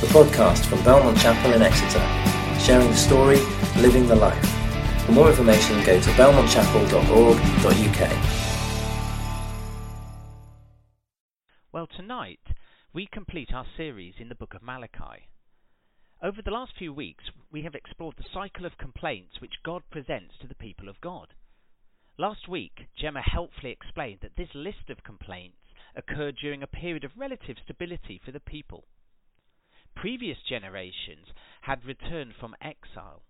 the podcast from Belmont Chapel in Exeter, sharing the story, living the life. For more information, go to belmontchapel.org.uk. Well, tonight we complete our series in the book of Malachi. Over the last few weeks, we have explored the cycle of complaints which God presents to the people of God. Last week, Gemma helpfully explained that this list of complaints occurred during a period of relative stability for the people. Previous generations had returned from exile.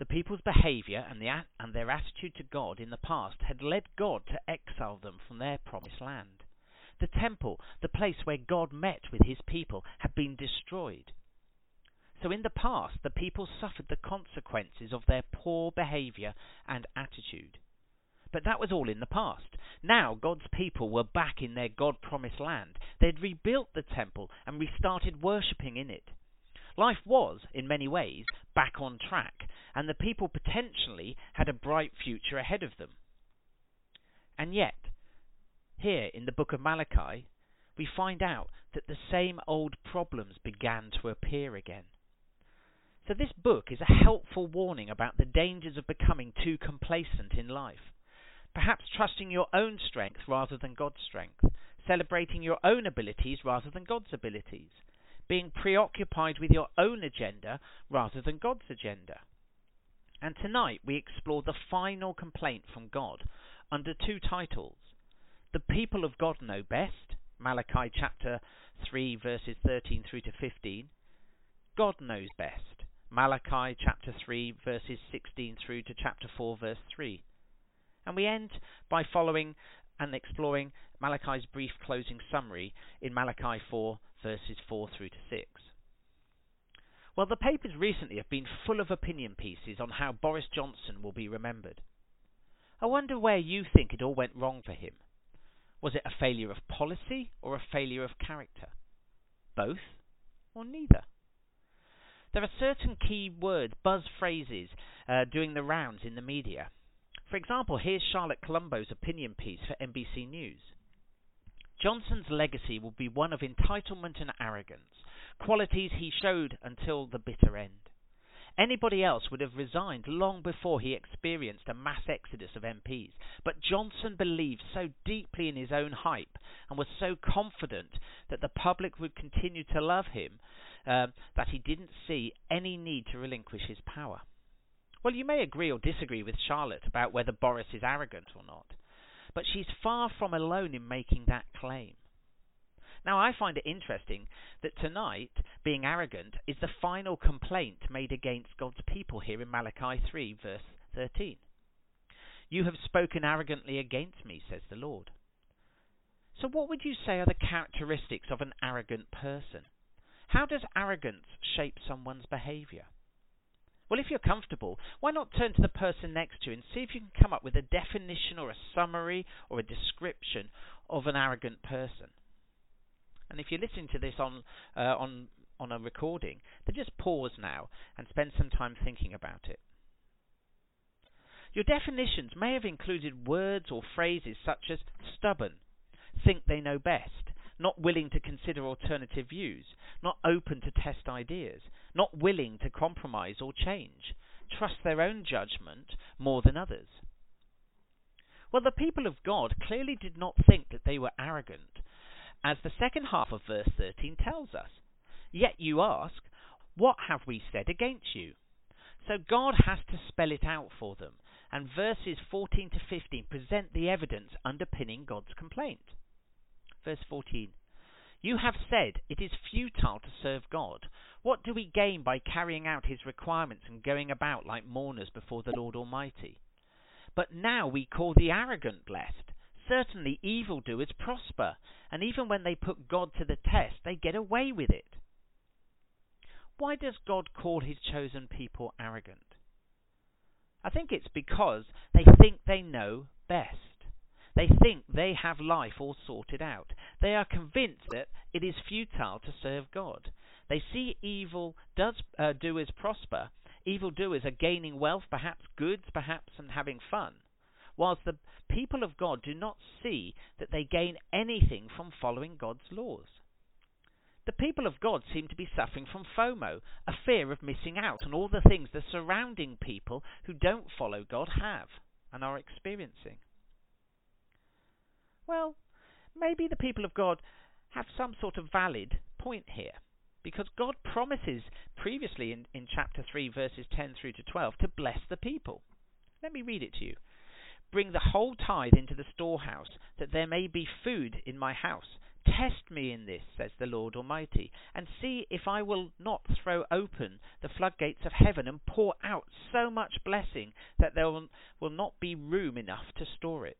The people's behaviour and their attitude to God in the past had led God to exile them from their promised land. The temple, the place where God met with his people, had been destroyed. So in the past, the people suffered the consequences of their poor behaviour and attitude. But that was all in the past. Now God's people were back in their God-promised land. They'd rebuilt the temple and restarted worshipping in it. Life was, in many ways, back on track, and the people potentially had a bright future ahead of them. And yet, here in the book of Malachi, we find out that the same old problems began to appear again. So this book is a helpful warning about the dangers of becoming too complacent in life. Perhaps trusting your own strength rather than God's strength, celebrating your own abilities rather than God's abilities, being preoccupied with your own agenda rather than God's agenda. And tonight we explore the final complaint from God under two titles: The People of God Know Best, Malachi chapter 3 verses 13 through to 15, God Knows Best, Malachi chapter 3 verses 16 through to chapter 4 verse 3. And we end by following and exploring Malachi's brief closing summary in Malachi 4, verses 4 through to 6. Well, the papers recently have been full of opinion pieces on how Boris Johnson will be remembered. I wonder where you think it all went wrong for him. Was it a failure of policy or a failure of character? Both or neither? There are certain key words, buzz phrases, doing the rounds in the media. For example, here's Charlotte Colombo's opinion piece for NBC News. Johnson's legacy will be one of entitlement and arrogance, qualities he showed until the bitter end. Anybody else would have resigned long before he experienced a mass exodus of MPs, but Johnson believed so deeply in his own hype and was so confident that the public would continue to love him that he didn't see any need to relinquish his power. Well, you may agree or disagree with Charlotte about whether Boris is arrogant or not, but she's far from alone in making that claim. Now, I find it interesting that tonight, being arrogant is the final complaint made against God's people here in Malachi 3, verse 13. You have spoken arrogantly against me, says the Lord. So what would you say are the characteristics of an arrogant person? How does arrogance shape someone's behaviour? Well, if you're comfortable, why not turn to the person next to you and see if you can come up with a definition or a summary or a description of an arrogant person. And if you're listening to this on a recording, then just pause now and spend some time thinking about it. Your definitions may have included words or phrases such as stubborn, think they know best, not willing to consider alternative views, not open to test ideas, not willing to compromise or change, trust their own judgment more than others. Well, the people of God clearly did not think that they were arrogant, as the second half of verse 13 tells us. Yet you ask, what have we said against you? So God has to spell it out for them, and verses 14 to 15 present the evidence underpinning God's complaint. Verse 14, you have said it is futile to serve God. What do we gain by carrying out his requirements and going about like mourners before the Lord Almighty? But now we call the arrogant blessed. Certainly evildoers prosper, and even when they put God to the test, they get away with it. Why does God call his chosen people arrogant? I think it's because they think they know best. They think they have life all sorted out. They are convinced that it is futile to serve God. They see evildoers prosper. Evildoers are gaining wealth, perhaps goods, perhaps, and having fun, whilst the people of God do not see that they gain anything from following God's laws. The people of God seem to be suffering from FOMO, a fear of missing out on all the things the surrounding people who don't follow God have and are experiencing. Well, maybe the people of God have some sort of valid point here, because God promises previously in chapter 3, verses 10 through to 12, to bless the people. Let me read it to you. Bring the whole tithe into the storehouse, that there may be food in my house. Test me in this, says the Lord Almighty, and see if I will not throw open the floodgates of heaven and pour out so much blessing that there will not be room enough to store it.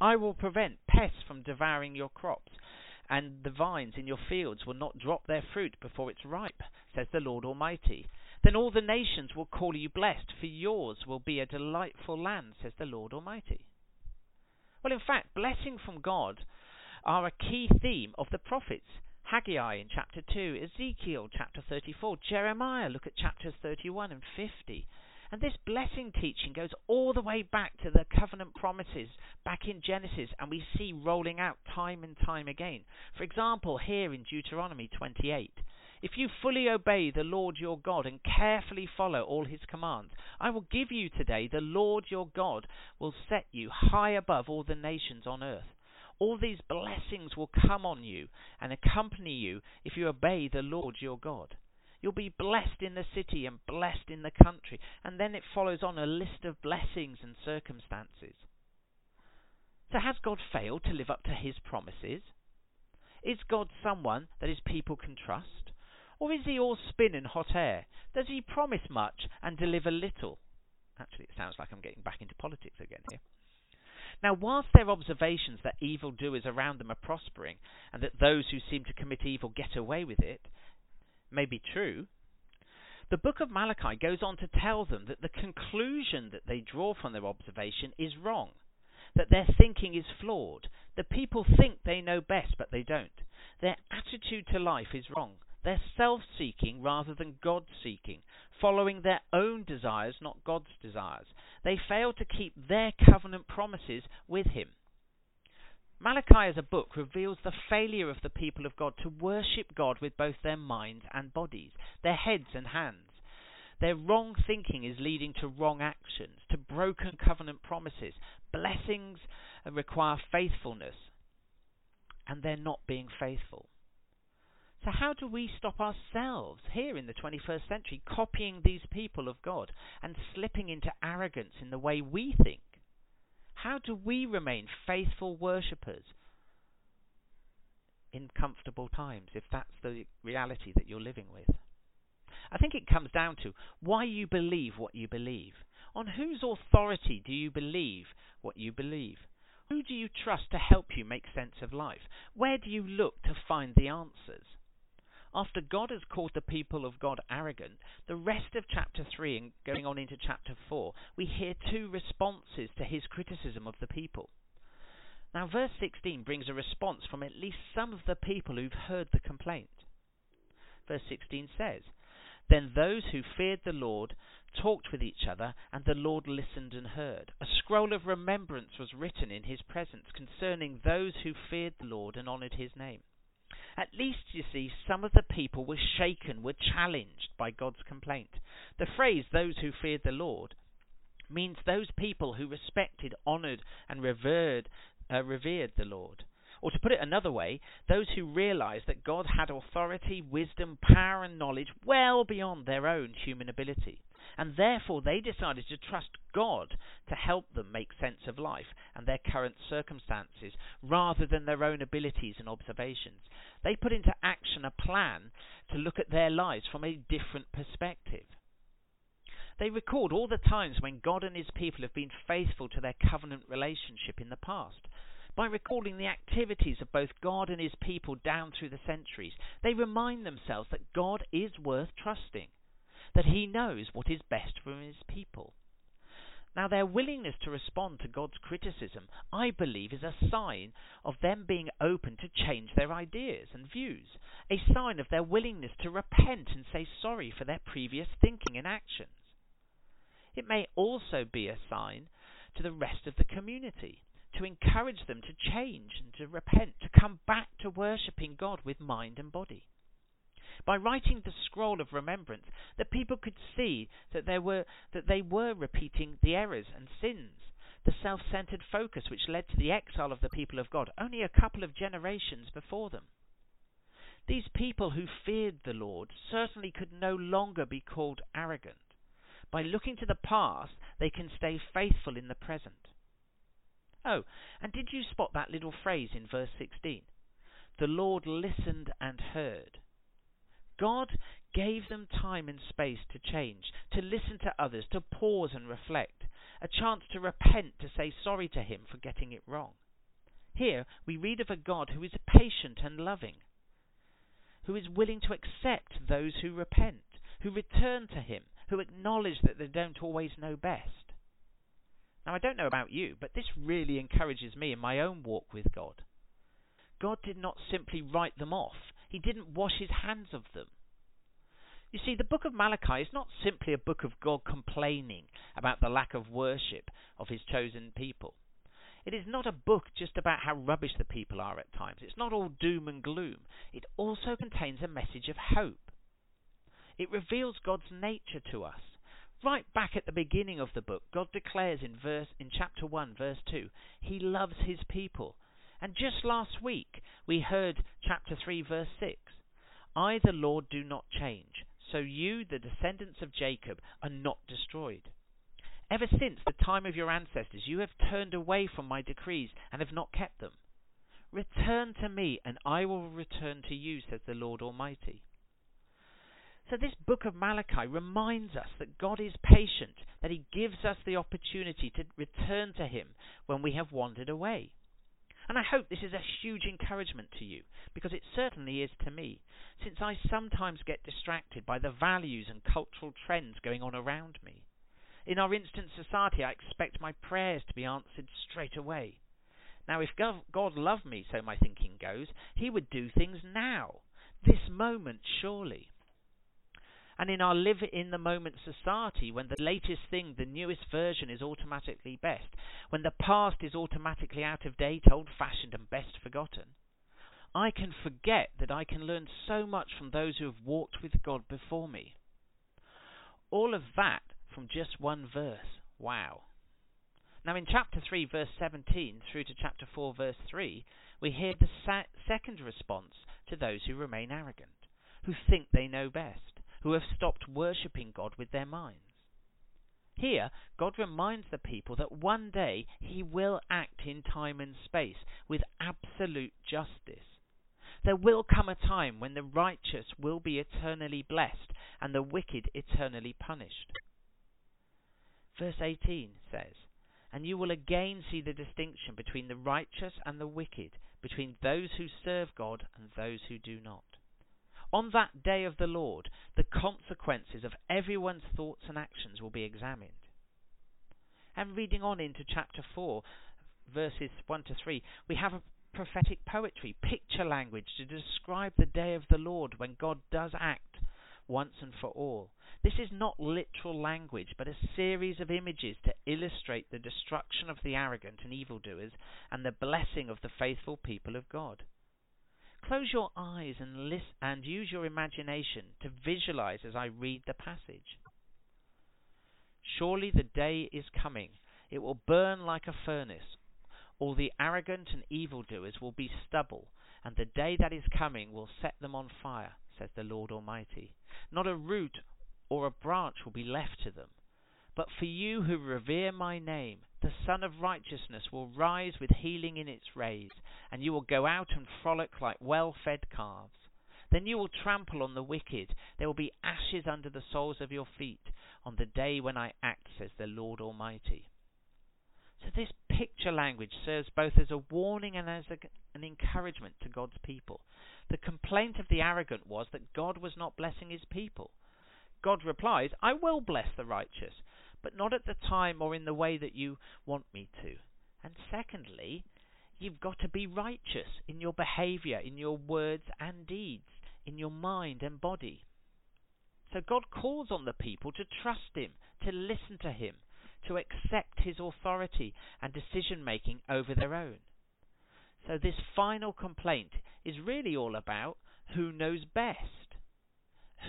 I will prevent pests from devouring your crops, and the vines in your fields will not drop their fruit before it's ripe, says the Lord Almighty. Then all the nations will call you blessed, for yours will be a delightful land, says the Lord Almighty. Well, in fact, blessing from God are a key theme of the prophets. Haggai in chapter 2, Ezekiel chapter 34, Jeremiah, look at chapters 31 and 50. And this blessing teaching goes all the way back to the covenant promises back in Genesis, and we see rolling out time and time again. For example, here in Deuteronomy 28, if you fully obey the Lord your God and carefully follow all his commands, I will give you today, the Lord your God will set you high above all the nations on earth. All these blessings will come on you and accompany you if you obey the Lord your God. You'll be blessed in the city and blessed in the country. And then it follows on a list of blessings and circumstances. So has God failed to live up to his promises? Is God someone that his people can trust? Or is he all spin and hot air? Does he promise much and deliver little? Actually, it sounds like I'm getting back into politics again here. Now, whilst their observations that evildoers around them are prospering and that those who seem to commit evil get away with it may be true, the book of Malachi goes on to tell them that the conclusion that they draw from their observation is wrong, that their thinking is flawed. The people think they know best, but they don't. Their attitude to life is wrong. They're self-seeking rather than God-seeking, following their own desires, not God's desires. They fail to keep their covenant promises with him. Malachi as a book reveals the failure of the people of God to worship God with both their minds and bodies, their heads and hands. Their wrong thinking is leading to wrong actions, to broken covenant promises. Blessings require faithfulness, and they're not being faithful. So how do we stop ourselves here in the 21st century copying these people of God and slipping into arrogance in the way we think? How do we remain faithful worshippers in comfortable times if that's the reality that you're living with? I think it comes down to why you believe what you believe. On whose authority do you believe what you believe? Who do you trust to help you make sense of life? Where do you look to find the answers? After God has called the people of God arrogant, the rest of chapter 3 and going on into chapter 4, we hear two responses to his criticism of the people. Now verse 16 brings a response from at least some of the people who've heard the complaint. Verse 16 says, Then those who feared the Lord talked with each other, and the Lord listened and heard. A scroll of remembrance was written in his presence concerning those who feared the Lord and honoured his name. At least, you see, some of the people were shaken, were challenged by God's complaint. The phrase, those who feared the Lord, means those people who respected, honoured and revered the Lord. Or to put it another way, those who realised that God had authority, wisdom, power and knowledge well beyond their own human ability. And therefore they decided to trust God to help them make sense of life and their current circumstances rather than their own abilities and observations. They put into action a plan to look at their lives from a different perspective. They record all the times when God and his people have been faithful to their covenant relationship in the past. By recalling the activities of both God and his people down through the centuries, they remind themselves that God is worth trusting, that he knows what is best for his people. Now, their willingness to respond to God's criticism, I believe, is a sign of them being open to change their ideas and views, a sign of their willingness to repent and say sorry for their previous thinking and actions. It may also be a sign to the rest of the community, to encourage them to change and to repent, to come back to worshipping God with mind and body. By writing the scroll of remembrance, the people could see that they were repeating the errors and sins, the self-centered focus which led to the exile of the people of God only a couple of generations before them. These people who feared the Lord certainly could no longer be called arrogant. By looking to the past, they can stay faithful in the present. Oh, and did you spot that little phrase in verse 16? The Lord listened and heard. God gave them time and space to change, to listen to others, to pause and reflect, a chance to repent, to say sorry to him for getting it wrong. Here we read of a God who is patient and loving, who is willing to accept those who repent, who return to him, who acknowledge that they don't always know best. Now, I don't know about you, but this really encourages me in my own walk with God. God did not simply write them off. He didn't wash his hands of them. You see, the book of Malachi is not simply a book of God complaining about the lack of worship of his chosen people. It is not a book just about how rubbish the people are at times. It's not all doom and gloom. It also contains a message of hope. It reveals God's nature to us. Right back at the beginning of the book, God declares in chapter 1, verse 2, he loves his people. And just last week, we heard chapter 3, verse 6, I, the Lord, do not change, so you, the descendants of Jacob, are not destroyed. Ever since the time of your ancestors, you have turned away from my decrees and have not kept them. Return to me, and I will return to you, says the Lord Almighty. So this book of Malachi reminds us that God is patient, that he gives us the opportunity to return to him when we have wandered away. And I hope this is a huge encouragement to you, because it certainly is to me, since I sometimes get distracted by the values and cultural trends going on around me. In our instant society, I expect my prayers to be answered straight away. Now, if God loved me, so my thinking goes, he would do things now, this moment surely. And in our live in the moment society, when the latest thing, the newest version is automatically best, when the past is automatically out of date, old-fashioned and best forgotten, I can forget that I can learn so much from those who have walked with God before me. All of that from just one verse. Wow. Now in chapter 3, verse 17, through to chapter 4, verse 3, we hear the second response to those who remain arrogant, who think they know best, who have stopped worshipping God with their minds. Here, God reminds the people that one day he will act in time and space with absolute justice. There will come a time when the righteous will be eternally blessed and the wicked eternally punished. Verse 18 says, and you will again see the distinction between the righteous and the wicked, between those who serve God and those who do not. On that day of the Lord, the consequences of everyone's thoughts and actions will be examined. And reading on into chapter 4, verses 1 to 3, we have a prophetic poetry, picture language to describe the day of the Lord when God does act once and for all. This is not literal language, but a series of images to illustrate the destruction of the arrogant and evildoers and the blessing of the faithful people of God. Close your eyes and listen, and use your imagination to visualize as I read the passage. Surely the day is coming. It will burn like a furnace. All the arrogant and evildoers will be stubble, and the day that is coming will set them on fire, says the Lord Almighty. Not a root or a branch will be left to them. But for you who revere my name, the Sun of Righteousness will rise with healing in its rays, and you will go out and frolic like well-fed calves. Then you will trample on the wicked. There will be ashes under the soles of your feet on the day when I act, says the Lord Almighty. So this picture language serves both as a warning and as an encouragement to God's people. The complaint of the arrogant was that God was not blessing his people. God replies, I will bless the righteous, but not at the time or in the way that you want me to. And secondly, you've got to be righteous in your behavior, in your words and deeds, in your mind and body. So God calls on the people to trust him, to listen to him, to accept his authority and decision-making over their own. So this final complaint is really all about who knows best.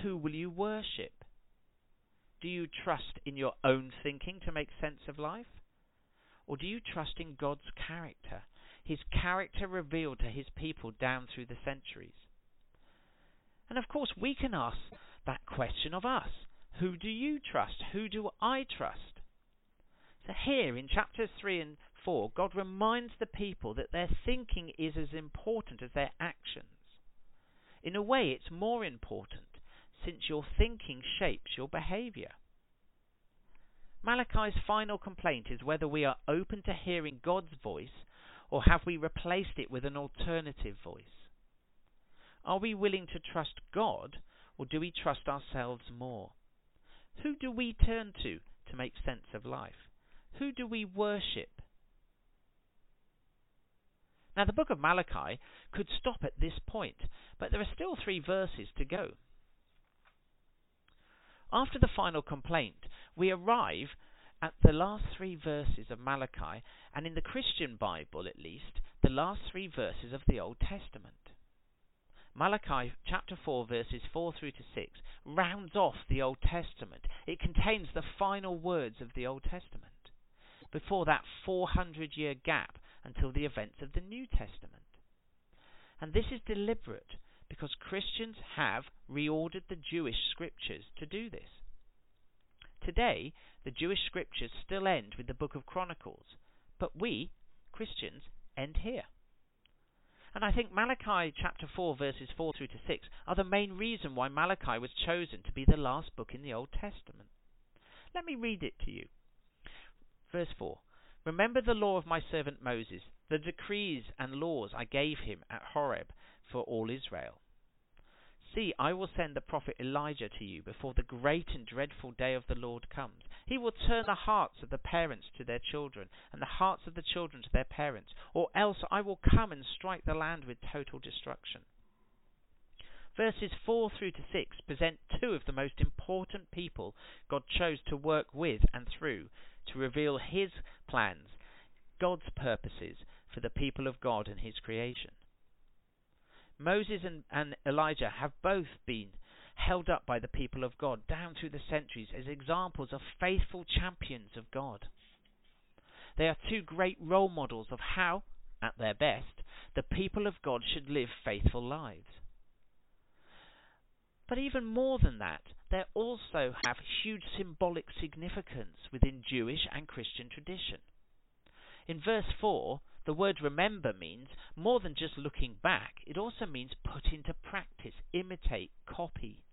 Who will you worship? Do you trust in your own thinking to make sense of life? Or do you trust in God's character, his character revealed to his people down through the centuries? And of course we can ask that question of us. Who do you trust? Who do I trust? So here in chapters 3 and 4, God reminds the people that their thinking is as important as their actions. In a way, it's more important, since your thinking shapes your behaviour. Malachi's final complaint is whether we are open to hearing God's voice, or have we replaced it with an alternative voice. Are we willing to trust God, or do we trust ourselves more? Who do we turn to make sense of life? Who do we worship? Now, the book of Malachi could stop at this point, but there are still 3 verses to go. After the final complaint, we arrive at the last 3 verses of Malachi, and in the Christian Bible at least, the last 3 verses of the Old Testament. Malachi chapter 4 verses 4 through to 6 rounds off the Old Testament. It contains the final words of the Old Testament, before that 400-year gap until the events of the New Testament. And this is deliberate, because Christians have reordered the Jewish scriptures to do this. Today, the Jewish scriptures still end with the book of Chronicles, but we, Christians, end here. And I think Malachi chapter 4 verses 4 through to 6 are the main reason why Malachi was chosen to be the last book in the Old Testament. Let me read it to you. Verse 4. Remember the law of my servant Moses, the decrees and laws I gave him at Horeb for all Israel. See, I will send the prophet Elijah to you before the great and dreadful day of the Lord comes. He will turn the hearts of the parents to their children, and the hearts of the children to their parents, or else I will come and strike the land with total destruction. Verses 4 through to 6 present 2 of the most important people God chose to work with and through to reveal his plans, God's purposes for the people of God and his creation. Moses and Elijah have both been held up by the people of God down through the centuries as examples of faithful champions of God. They are 2 great role models of how, at their best, the people of God should live faithful lives. But even more than that, they also have huge symbolic significance within Jewish and Christian tradition. In verse 4, the word remember means more than just looking back. It also means put into practice, imitate, copy.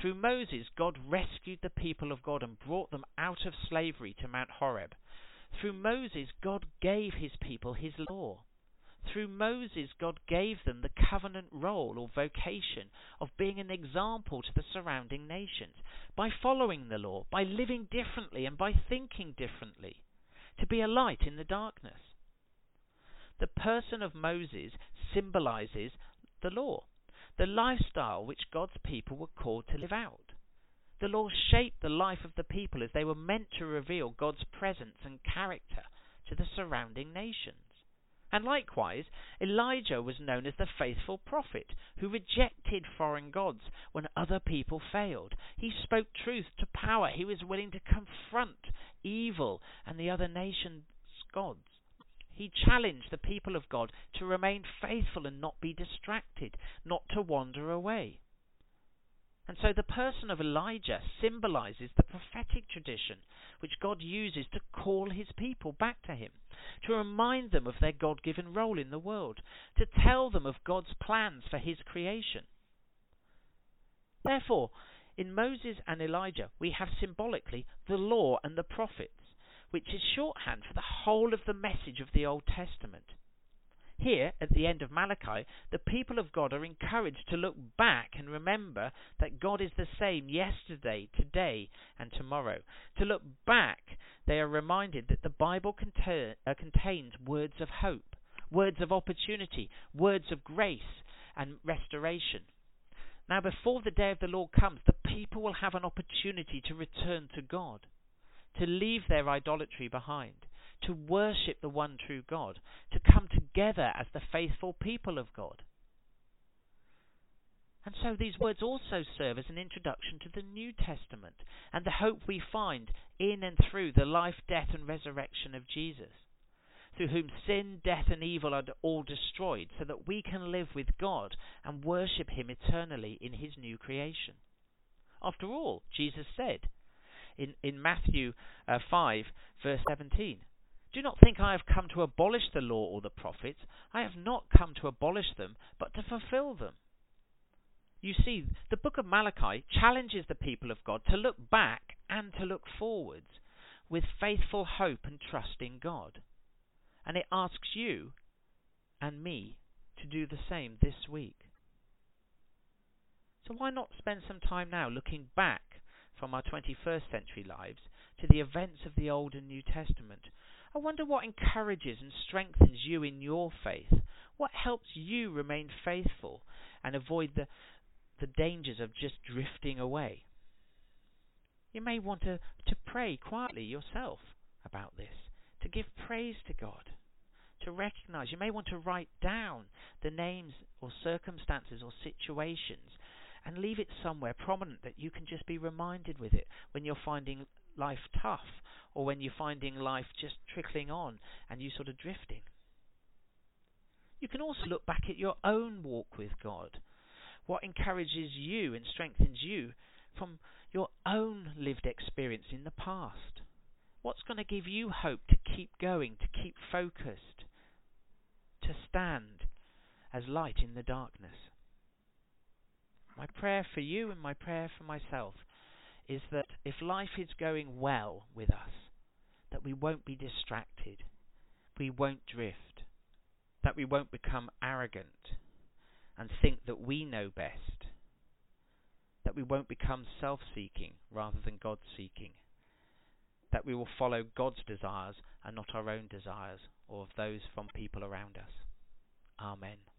Through Moses, God rescued the people of God and brought them out of slavery to Mount Horeb. Through Moses, God gave his people his law. Through Moses, God gave them the covenant role or vocation of being an example to the surrounding nations, by following the law, by living differently and by thinking differently, to be a light in the darkness. The person of Moses symbolises the law, the lifestyle which God's people were called to live out. The law shaped the life of the people as they were meant to reveal God's presence and character to the surrounding nations. And likewise, Elijah was known as the faithful prophet who rejected foreign gods when other people failed. He spoke truth to power. He was willing to confront evil and the other nation's gods. He challenged the people of God to remain faithful and not be distracted, not to wander away. And so the person of Elijah symbolises the prophetic tradition which God uses to call his people back to him, to remind them of their God-given role in the world, to tell them of God's plans for his creation. Therefore, in Moses and Elijah, we have symbolically the law and the prophets, which is shorthand for the whole of the message of the Old Testament. Here, at the end of Malachi, the people of God are encouraged to look back and remember that God is the same yesterday, today, and tomorrow. To look back, they are reminded that the Bible contains words of hope, words of opportunity, words of grace and restoration. Now, before the day of the Lord comes, the people will have an opportunity to return to God, to leave their idolatry behind, to worship the one true God, to come together as the faithful people of God. And so these words also serve as an introduction to the New Testament and the hope we find in and through the life, death and resurrection of Jesus, through whom sin, death and evil are all destroyed, so that we can live with God and worship him eternally in his new creation. After all, Jesus said in Matthew 5 verse 17, "Do not think I have come to abolish the law or the prophets. I have not come to abolish them, but to fulfill them." You see, the book of Malachi challenges the people of God to look back and to look forwards with faithful hope and trust in God. And it asks you and me to do the same this week. So why not spend some time now looking back from our 21st century lives to the events of the Old and New Testament? I wonder what encourages and strengthens you in your faith, what helps you remain faithful and avoid the dangers of just drifting away. You may want to pray quietly yourself about this, to give praise to God, to recognize. You may want to write down the names or circumstances or situations and leave it somewhere prominent that you can just be reminded with it when you're finding life tough, or when you're finding life just trickling on and you sort of drifting. You can also look back at your own walk with God. What encourages you and strengthens you from your own lived experience in the past? What's going to give you hope to keep going, to keep focused, to stand as light in the darkness? My prayer for you and my prayer for myself is that if life is going well with us, that we won't be distracted, we won't drift, that we won't become arrogant and think that we know best, that we won't become self-seeking rather than God-seeking, that we will follow God's desires and not our own desires or of those from people around us. Amen.